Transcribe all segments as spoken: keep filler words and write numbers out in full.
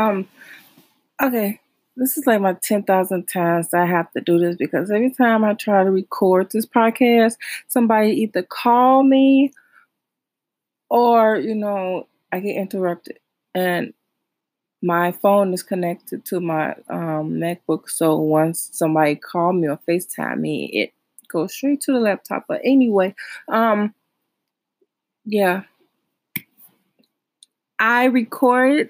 Um, okay, this is like my ten thousand times I have to do this, because every time I try to record this podcast, somebody either call me or, you know, I get interrupted. And my phone is connected to my um, MacBook, so once somebody call me or FaceTime me, it goes straight to the laptop. But anyway, um, yeah, I recorded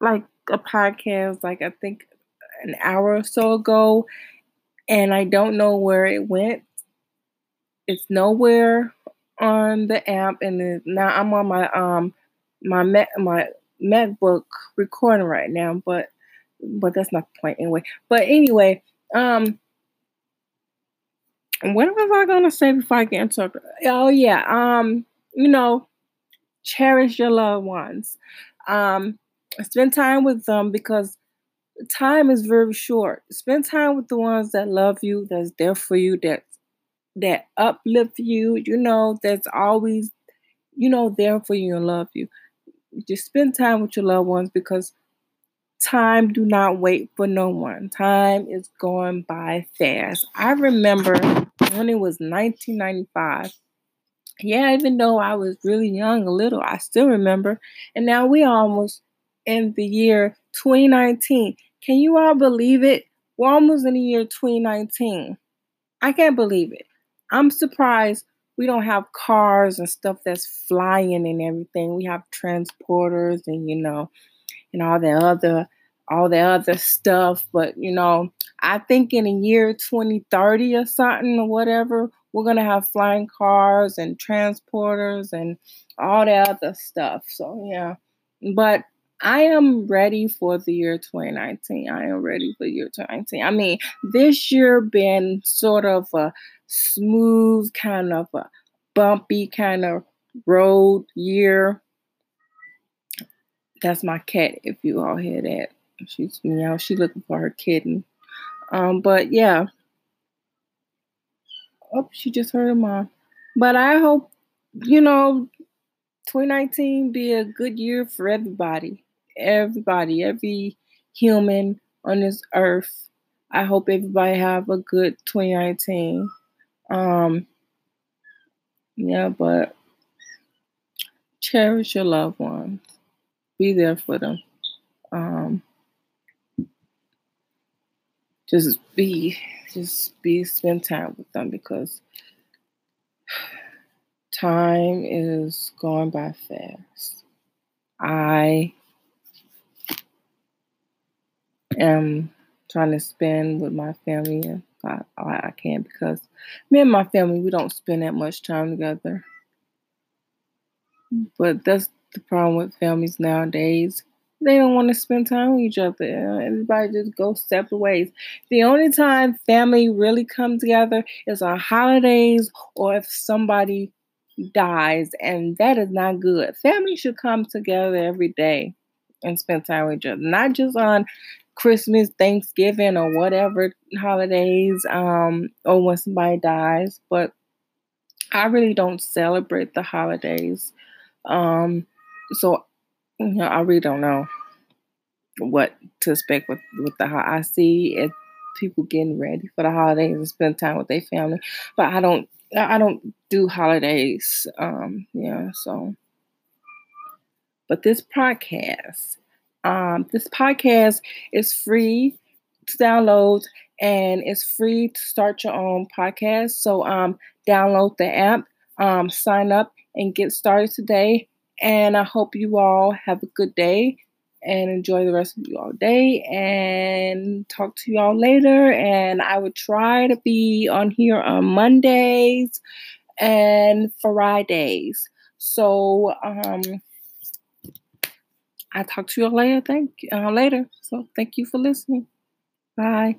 like a podcast, like I think an hour or so ago, and I don't know where it went. It's nowhere on the app, and it, now I'm on my um my Mac my. MacBook recording right now, but but that's not the point anyway. But anyway, um what was I gonna say before I get into it? Oh yeah, um, you know, cherish your loved ones. Um spend time with them, because time is very short. Spend time with the ones that love you, that's there for you, that that uplift you, you know, that's always, you know, there for you and love you. Just spend time with your loved ones, because time do not wait for no one. Time is going by fast. I remember when it was nineteen ninety-five. Yeah, even though I was really young, a little, I still remember. And now we are almost in the year twenty nineteen. Can you all believe it? We're almost in the year twenty nineteen. I can't believe it. I'm surprised. We don't have cars and stuff that's flying and everything. We have transporters and, you know, and all that other, all that other stuff. But, you know, I think in the year twenty thirty or something or whatever, we're going to have flying cars and transporters and all that other stuff. So, yeah. But I am ready for the year twenty nineteen. I am ready for the year twenty nineteen. I mean, this year been sort of a smooth, kind of a bumpy kind of road year. That's my cat, if you all hear that. She's meow. She's looking for her kitten. Um, but yeah. Oh, she just heard her mom. But I hope, you know, twenty nineteen be a good year for everybody. Everybody, every human on this earth. I hope everybody have a good twenty nineteen. Um, yeah, but cherish your loved ones. Be there for them. Um, just be, just be, spend time with them, because time is going by fast. I am trying to spend with my family and I, I can, because me and my family, we don't spend that much time together. But that's the problem with families nowadays. They don't want to spend time with each other. Everybody just goes separate ways. The only time family really come together is on holidays or if somebody dies, and that is not good. Family should come together every day and spend time with each other, not just on Christmas, Thanksgiving, or whatever holidays, um, or when somebody dies. But I really don't celebrate the holidays. Um, so, you know, I really don't know what to expect with, with the holidays. I see it, people getting ready for the holidays and spend time with their family, but I don't, I don't do holidays. Um, yeah, so, but this podcast, Um, this podcast is free to download, and it's free to start your own podcast. So um, download the app, um, sign up, and get started today. And I hope you all have a good day and enjoy the rest of your day, and talk to you all later. And I would try to be on here on Mondays and Fridays. So, um... I'll talk to you later. Thank you. Uh, later. So thank you for listening. Bye.